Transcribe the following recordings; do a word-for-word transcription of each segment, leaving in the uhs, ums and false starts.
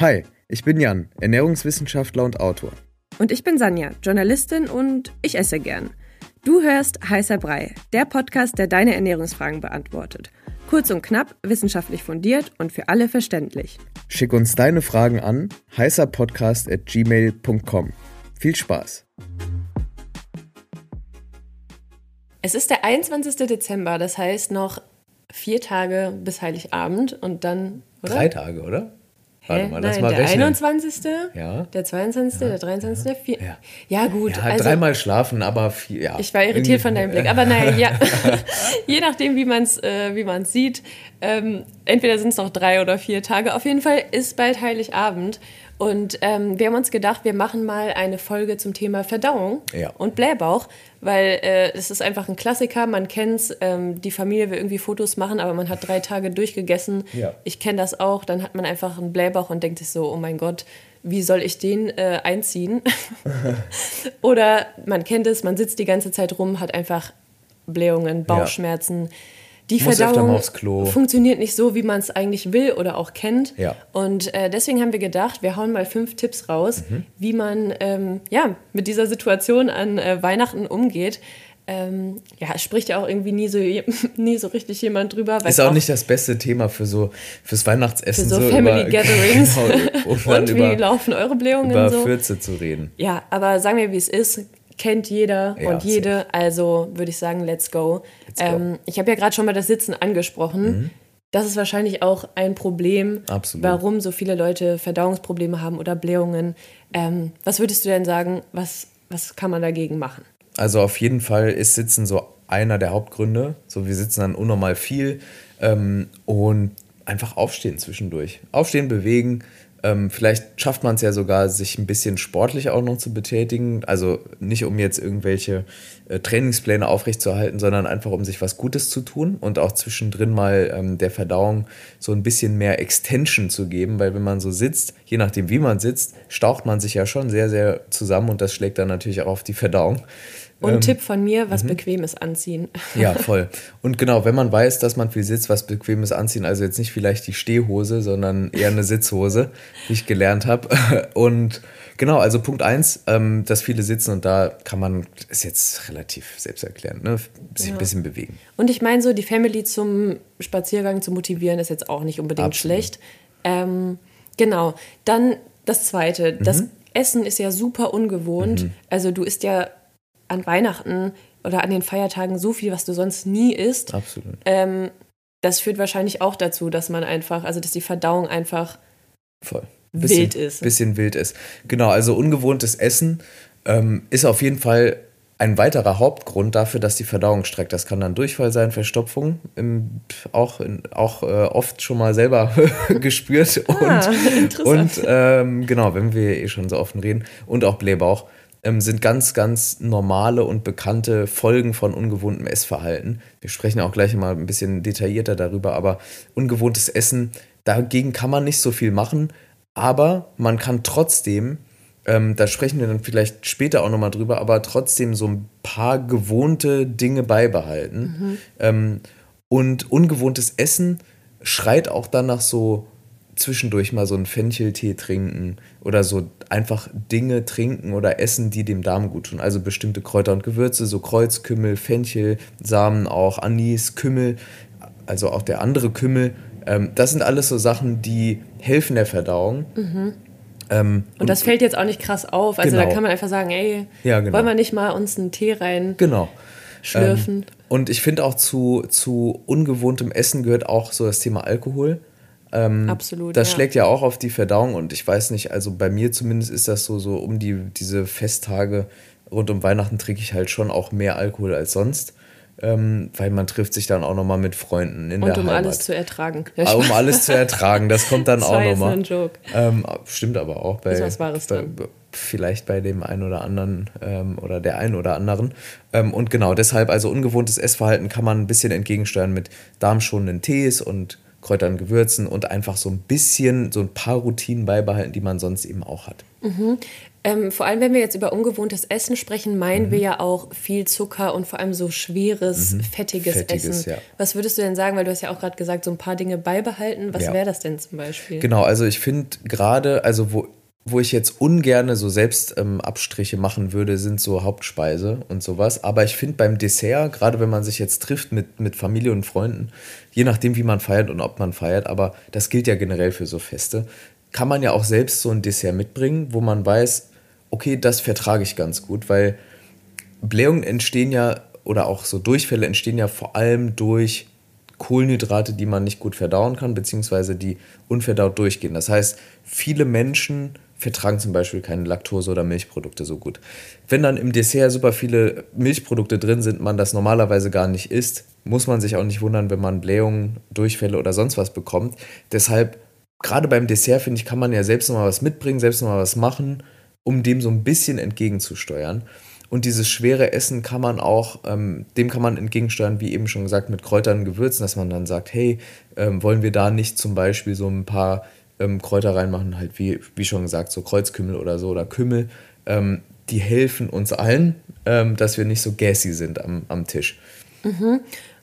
Hi, ich bin Jan, Ernährungswissenschaftler und Autor. Und ich bin Sanja, Journalistin und ich esse gern. Du hörst Heißer Brei, der Podcast, der deine Ernährungsfragen beantwortet. Kurz und knapp, wissenschaftlich fundiert und für alle verständlich. Schick uns deine Fragen an heißer podcast at gmail punkt com. Viel Spaß! Es ist der einundzwanzigster Dezember, das heißt noch vier Tage bis Heiligabend und dann, oder? Drei Tage, oder? Warte mal, lass Nein, mal der rechnen. einundzwanzigste Ja. Der zweiundzwanzigste Ja. Der dreiundzwanzigste Ja. Der vierten Ja. ja, gut. Ja, also, dreimal schlafen, aber vier. Ja. Ich war irritiert von deinem Blick. Aber naja, ja. Je nachdem, wie man es äh, wie man es sieht, ähm, entweder sind es noch drei oder vier Tage. Auf jeden Fall ist bald Heiligabend. Und ähm, wir haben uns gedacht, wir machen mal eine Folge zum Thema Verdauung ja. und Blähbauch, weil äh, es ist einfach ein Klassiker, man kennt's, ähm, die Familie will irgendwie Fotos machen, aber man hat drei Tage durchgegessen, ja. ich kenne das auch, dann hat man einfach einen Blähbauch und denkt sich so, oh mein Gott, wie soll ich den äh, einziehen? Oder man kennt es, man sitzt die ganze Zeit rum, hat einfach Blähungen, Bauchschmerzen, ja. Die Verdauung funktioniert nicht so, wie man es eigentlich will oder auch kennt. Ja. Und äh, deswegen haben wir gedacht, wir hauen mal fünf Tipps raus, mhm. wie man ähm, ja, mit dieser Situation an äh, Weihnachten umgeht. Ähm, ja, spricht ja auch irgendwie nie so, nie so richtig jemand drüber. Ist auch, auch nicht das beste Thema für so fürs Weihnachtsessen. Für so, so Family über, Gatherings. Genau, und wie laufen eure Blähungen über so. Über Fürze zu reden. Ja, aber sagen wir, wie es ist. Kennt jeder ja, und jede, safe. Also würde ich sagen, let's go. Let's go. Ähm, ich habe ja gerade schon mal das Sitzen angesprochen. Mhm. Das ist wahrscheinlich auch ein Problem, Absolut. Warum so viele Leute Verdauungsprobleme haben oder Blähungen. Ähm, was würdest du denn sagen, was, was kann man dagegen machen? Also auf jeden Fall ist Sitzen so einer der Hauptgründe. So, wir sitzen dann unnormal viel ähm, und einfach aufstehen zwischendurch. Aufstehen, bewegen. Ähm, vielleicht schafft man es ja sogar, sich ein bisschen sportlich auch noch zu betätigen. Also nicht, um jetzt irgendwelche äh, Trainingspläne aufrechtzuerhalten, sondern einfach, um sich was Gutes zu tun und auch zwischendrin mal ähm, der Verdauung so ein bisschen mehr Extension zu geben. Weil wenn man so sitzt, je nachdem wie man sitzt, staucht man sich ja schon sehr, sehr zusammen und das schlägt dann natürlich auch auf die Verdauung. Und ähm, Tipp von mir, was m-hmm. Bequemes anziehen. Ja, voll. Und genau, wenn man weiß, dass man viel sitzt, was Bequemes anziehen, also jetzt nicht vielleicht die Stehhose, sondern eher eine Sitzhose, wie ich gelernt habe. Und genau, also Punkt eins, ähm, dass viele sitzen und da kann man, ist jetzt relativ selbsterklärend, ne? sich ja. ein bisschen bewegen. Und ich meine so, die Family zum Spaziergang zu motivieren, ist jetzt auch nicht unbedingt Absolut. Schlecht. Ähm, genau, dann das Zweite, mhm. das Essen ist ja super ungewohnt, mhm. also du isst ja an Weihnachten oder an den Feiertagen so viel, was du sonst nie isst. Absolut. Ähm, das führt wahrscheinlich auch dazu, dass man einfach, also dass die Verdauung einfach Voll. Bisschen, wild ist. Bisschen wild ist. Genau, also ungewohntes Essen ähm, ist auf jeden Fall ein weiterer Hauptgrund dafür, dass die Verdauung streckt. Das kann dann Durchfall sein, Verstopfung, im, auch, in, auch äh, oft schon mal selber gespürt. Und, ah, interessant. Und ähm, genau, wenn wir eh schon so offen reden. Und auch Blähbauch. Sind ganz, ganz normale und bekannte Folgen von ungewohntem Essverhalten. Wir sprechen auch gleich mal ein bisschen detaillierter darüber, aber ungewohntes Essen, dagegen kann man nicht so viel machen, aber man kann trotzdem, ähm, da sprechen wir dann vielleicht später auch nochmal drüber, aber trotzdem so ein paar gewohnte Dinge beibehalten. Mhm. Ähm, und ungewohntes Essen schreit auch danach so, zwischendurch mal so einen Fencheltee trinken oder so einfach Dinge trinken oder essen, die dem Darm gut tun. Also bestimmte Kräuter und Gewürze, so Kreuzkümmel, Fenchel, Samen auch, Anis, Kümmel, also auch der andere Kümmel. Ähm, das sind alles so Sachen, die helfen der Verdauung. Mhm. Ähm, und, und das fällt jetzt auch nicht krass auf. Also genau. Da kann man einfach sagen, ey, ja, genau. wollen wir nicht mal uns einen Tee rein genau. schlürfen? Ähm, und ich finde auch zu, zu ungewohntem Essen gehört auch so das Thema Alkohol. Ähm, Absolut, das ja. schlägt ja auch auf die Verdauung und ich weiß nicht, also bei mir zumindest ist das so, so um die, diese Festtage rund um Weihnachten trinke ich halt schon auch mehr Alkohol als sonst, ähm, weil man trifft sich dann auch nochmal mit Freunden in und der um Heimat. Und um alles zu ertragen. Ja, um alles zu ertragen, das kommt dann auch nochmal. Das war jetzt nur ein Joke. Ähm, stimmt aber auch, bei, was Wahres bei, vielleicht bei dem einen oder anderen ähm, oder der einen oder anderen. Ähm, und genau, deshalb also ungewohntes Essverhalten kann man ein bisschen entgegensteuern mit darmschonenden Tees und Kräutern, Gewürzen und einfach so ein bisschen, so ein paar Routinen beibehalten, die man sonst eben auch hat. Mhm. Ähm, vor allem, wenn wir jetzt über ungewohntes Essen sprechen, meinen mhm. wir ja auch viel Zucker und vor allem so schweres, mhm. fettiges, fettiges Essen. Ja. Was würdest du denn sagen, weil du hast ja auch gerade gesagt, so ein paar Dinge beibehalten. Was ja. wäre das denn zum Beispiel? Genau, also ich finde gerade, also wo, wo ich jetzt ungerne so selbst ähm, Abstriche machen würde, sind so Hauptspeise und sowas. Aber ich finde beim Dessert, gerade wenn man sich jetzt trifft mit, mit Familie und Freunden, je nachdem, wie man feiert und ob man feiert, aber das gilt ja generell für so Feste, kann man ja auch selbst so ein Dessert mitbringen, wo man weiß, okay, das vertrage ich ganz gut, weil Blähungen entstehen ja, oder auch so Durchfälle entstehen ja vor allem durch Kohlenhydrate, die man nicht gut verdauen kann, beziehungsweise die unverdaut durchgehen. Das heißt, viele Menschen vertragen zum Beispiel keine Laktose oder Milchprodukte so gut. Wenn dann im Dessert super viele Milchprodukte drin sind, man das normalerweise gar nicht isst, muss man sich auch nicht wundern, wenn man Blähungen, Durchfälle oder sonst was bekommt. Deshalb, gerade beim Dessert, finde ich, kann man ja selbst nochmal was mitbringen, selbst nochmal was machen, um dem so ein bisschen entgegenzusteuern. Und dieses schwere Essen kann man auch, ähm, dem kann man entgegensteuern, wie eben schon gesagt, mit Kräutern und Gewürzen, dass man dann sagt, hey, ähm, wollen wir da nicht zum Beispiel so ein paar ähm, Kräuter reinmachen, halt wie, wie schon gesagt, so Kreuzkümmel oder so oder Kümmel, ähm, die helfen uns allen, ähm, dass wir nicht so gassy sind am, am Tisch. Mhm.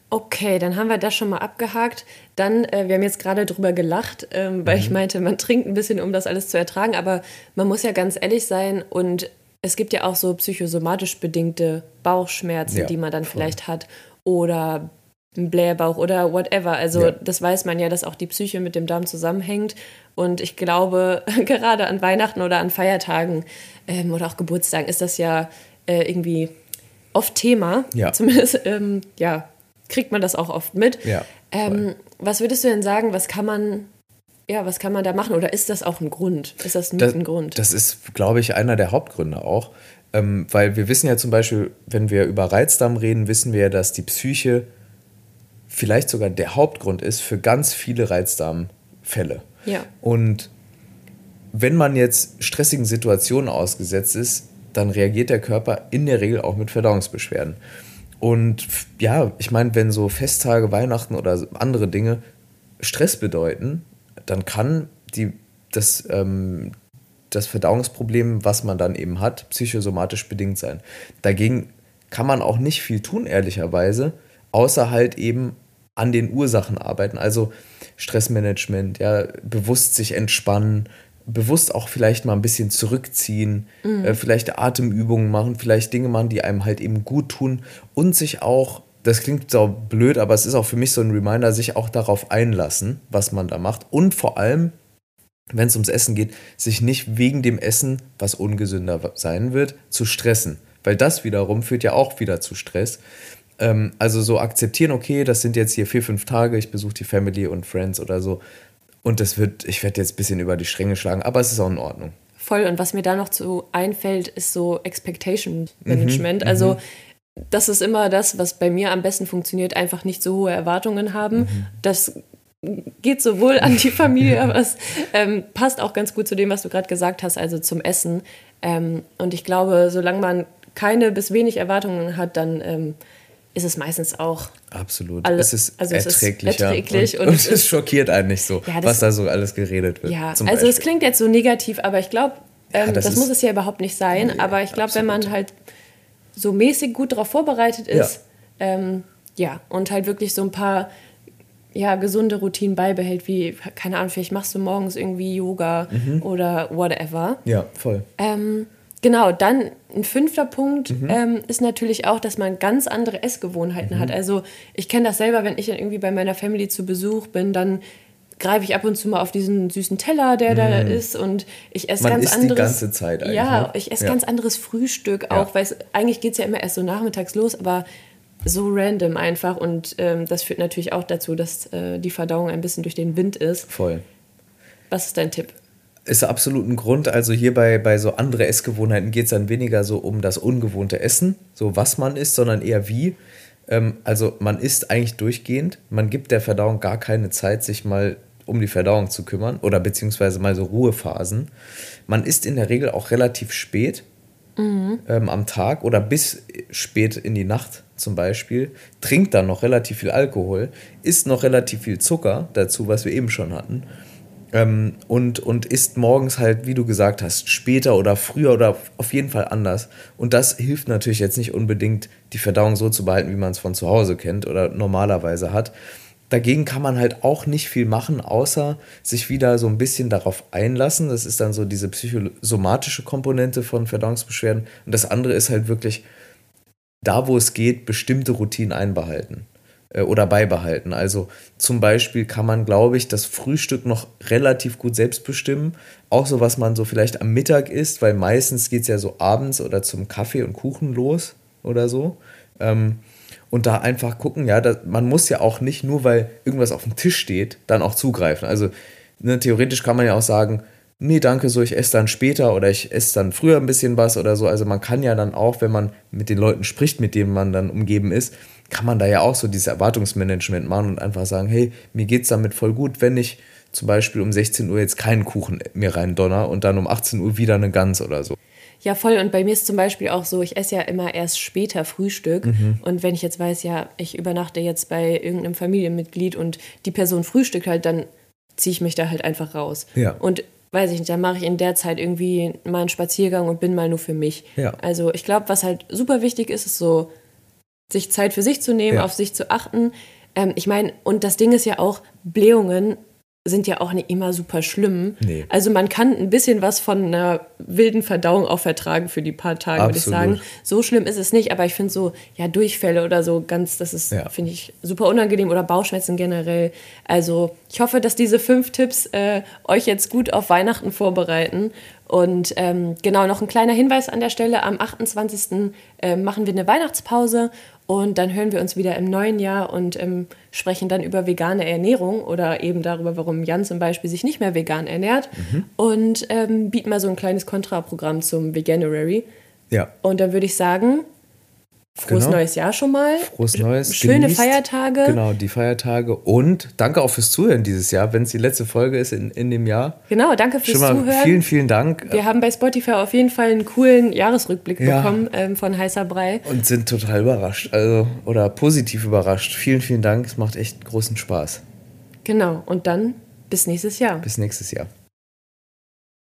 Okay, dann haben wir das schon mal abgehakt. Dann, äh, wir haben jetzt gerade drüber gelacht, ähm, weil mhm. ich meinte, man trinkt ein bisschen, um das alles zu ertragen. Aber man muss ja ganz ehrlich sein und es gibt ja auch so psychosomatisch bedingte Bauchschmerzen, ja, die man dann voll. vielleicht hat oder ein Blähbauch oder whatever. Also ja. das weiß man ja, dass auch die Psyche mit dem Darm zusammenhängt. Und ich glaube, gerade an Weihnachten oder an Feiertagen ähm, oder auch Geburtstagen ist das ja äh, irgendwie oft Thema. Ja. Zumindest, ähm, ja. kriegt man das auch oft mit. Ja, ähm, was würdest du denn sagen, was kann man, ja, was kann man da machen? Oder ist das auch ein Grund? Ist das mit das, ein Grund? Das ist, glaube ich, einer der Hauptgründe auch. Ähm, weil wir wissen ja zum Beispiel, wenn wir über Reizdarm reden, wissen wir ja, dass die Psyche vielleicht sogar der Hauptgrund ist für ganz viele Reizdarmfälle. Ja. Und wenn man jetzt stressigen Situationen ausgesetzt ist, dann reagiert der Körper in der Regel auch mit Verdauungsbeschwerden. Und ja, ich meine, wenn so Festtage, Weihnachten oder andere Dinge Stress bedeuten, dann kann die, das, ähm, das Verdauungsproblem, was man dann eben hat, psychosomatisch bedingt sein. Dagegen kann man auch nicht viel tun, ehrlicherweise, außer halt eben an den Ursachen arbeiten. Also Stressmanagement, ja, bewusst sich entspannen, bewusst auch vielleicht mal ein bisschen zurückziehen, mhm. äh, vielleicht Atemübungen machen, vielleicht Dinge machen, die einem halt eben gut tun und sich auch, das klingt so blöd, aber es ist auch für mich so ein Reminder, sich auch darauf einlassen, was man da macht und vor allem, wenn es ums Essen geht, sich nicht wegen dem Essen, was ungesünder sein wird, zu stressen, weil das wiederum führt ja auch wieder zu Stress. Ähm, also so akzeptieren, okay, das sind jetzt hier vier, fünf Tage, ich besuche die Family und Friends oder so. Und das wird, ich werde jetzt ein bisschen über die Stränge schlagen, aber es ist auch in Ordnung. Voll. Und was mir da noch zu einfällt, ist so Expectation Management. Mhm, also m-m. das ist immer das, was bei mir am besten funktioniert, einfach nicht so hohe Erwartungen haben. Mhm. Das geht sowohl an die Familie, aber es ähm, passt auch ganz gut zu dem, was du gerade gesagt hast, also zum Essen. Ähm, und ich glaube, solange man keine bis wenig Erwartungen hat, dann ähm, ist es meistens auch absolut. Alle, es ist also erträglicher. Erträglich und, und, und es ist, schockiert einen nicht so, ja, das, was da so alles geredet wird. Ja, also Beispiel. Es klingt jetzt so negativ, aber ich glaube, ähm, ja, das, das ist, muss es ja überhaupt nicht sein. Nee, aber ich glaube, wenn man halt so mäßig gut darauf vorbereitet ist, ja. Ähm, ja, und halt wirklich so ein paar ja, gesunde Routinen beibehält, wie, keine Ahnung, vielleicht machst du morgens irgendwie Yoga mhm. oder whatever. Ja, voll. Ähm, Genau, dann ein fünfter Punkt mhm. ähm, ist natürlich auch, dass man ganz andere Essgewohnheiten mhm. hat. Also ich kenne das selber, wenn ich dann irgendwie bei meiner Family zu Besuch bin, dann greife ich ab und zu mal auf diesen süßen Teller, der mhm. da ist und ich esse ganz isst anderes. Man isst die ganze Zeit eigentlich. Ja, ich esse ja. ganz anderes Frühstück auch, ja. weil eigentlich geht es ja immer erst so nachmittags los, aber so random einfach und ähm, das führt natürlich auch dazu, dass äh, die Verdauung ein bisschen durch den Wind ist. Voll. Was ist dein Tipp? Ist absolut ein Grund. Also hier bei, bei so andere Essgewohnheiten geht es dann weniger so um das ungewohnte Essen, so was man isst, sondern eher wie. Ähm, also man isst eigentlich durchgehend. Man gibt der Verdauung gar keine Zeit, sich mal um die Verdauung zu kümmern oder beziehungsweise mal so Ruhephasen. Man isst in der Regel auch relativ spät mhm. ähm, am Tag oder bis spät in die Nacht zum Beispiel. Trinkt dann noch relativ viel Alkohol, isst noch relativ viel Zucker dazu, was wir eben schon hatten. Ähm, und, und isst morgens halt, wie du gesagt hast, später oder früher oder auf jeden Fall anders. Und das hilft natürlich jetzt nicht unbedingt, die Verdauung so zu behalten, wie man es von zu Hause kennt oder normalerweise hat. Dagegen kann man halt auch nicht viel machen, außer sich wieder so ein bisschen darauf einlassen. Das ist dann so diese psychosomatische Komponente von Verdauungsbeschwerden. Und das andere ist halt wirklich, da wo es geht, bestimmte Routinen einbehalten oder beibehalten. Also zum Beispiel kann man, glaube ich, das Frühstück noch relativ gut selbst bestimmen. Auch so, was man so vielleicht am Mittag isst, weil meistens geht es ja so abends oder zum Kaffee und Kuchen los oder so. Und da einfach gucken, ja, dass, man muss ja auch nicht nur, weil irgendwas auf dem Tisch steht, dann auch zugreifen. Also ne, theoretisch kann man ja auch sagen, nee, danke, so, ich esse dann später oder ich esse dann früher ein bisschen was oder so. Also man kann ja dann auch, wenn man mit den Leuten spricht, mit denen man dann umgeben ist, kann man da ja auch so dieses Erwartungsmanagement machen und einfach sagen, hey, mir geht's damit voll gut, wenn ich zum Beispiel um sechzehn Uhr jetzt keinen Kuchen mir reindonner und dann um achtzehn Uhr wieder eine Gans oder so. Ja, voll. Und bei mir ist zum Beispiel auch so, ich esse ja immer erst später Frühstück. Mhm. Und wenn ich jetzt weiß, ja, ich übernachte jetzt bei irgendeinem Familienmitglied und die Person frühstückt halt, dann ziehe ich mich da halt einfach raus. Ja. Und weiß ich nicht, dann mache ich in der Zeit irgendwie mal einen Spaziergang und bin mal nur für mich. Ja. Also ich glaube, was halt super wichtig ist, ist so, sich Zeit für sich zu nehmen, ja, auf sich zu achten. Ähm, ich meine, und das Ding ist ja auch, Blähungen sind ja auch nicht immer super schlimm. Nee. Also man kann ein bisschen was von einer wilden Verdauung auch vertragen für die paar Tage, würde ich sagen. So schlimm ist es nicht, aber ich finde so, ja, Durchfälle oder so ganz, das ist, ja, finde ich, super unangenehm, oder Bauchschmerzen generell. Also ich hoffe, dass diese fünf Tipps äh, euch jetzt gut auf Weihnachten vorbereiten. Und ähm, genau, noch ein kleiner Hinweis an der Stelle, am achtundzwanzigsten Äh, machen wir eine Weihnachtspause und dann hören wir uns wieder im neuen Jahr und ähm, sprechen dann über vegane Ernährung oder eben darüber, warum Jan zum Beispiel sich nicht mehr vegan ernährt, mhm, und ähm, bieten mal so ein kleines Kontraprogramm zum Veganuary. Ja. Und dann würde ich sagen, frohes, genau, neues Jahr schon mal. Frohes neues. Schöne genießt, Feiertage. Genau, die Feiertage. Und danke auch fürs Zuhören dieses Jahr, wenn es die letzte Folge ist in, in dem Jahr. Genau, danke fürs schon mal Zuhören. Vielen, vielen Dank. Wir haben bei Spotify auf jeden Fall einen coolen Jahresrückblick, ja, bekommen ähm, von Heißer Brei. Und sind total überrascht, also oder positiv überrascht. Vielen, vielen Dank. Es macht echt großen Spaß. Genau, und dann bis nächstes Jahr. Bis nächstes Jahr.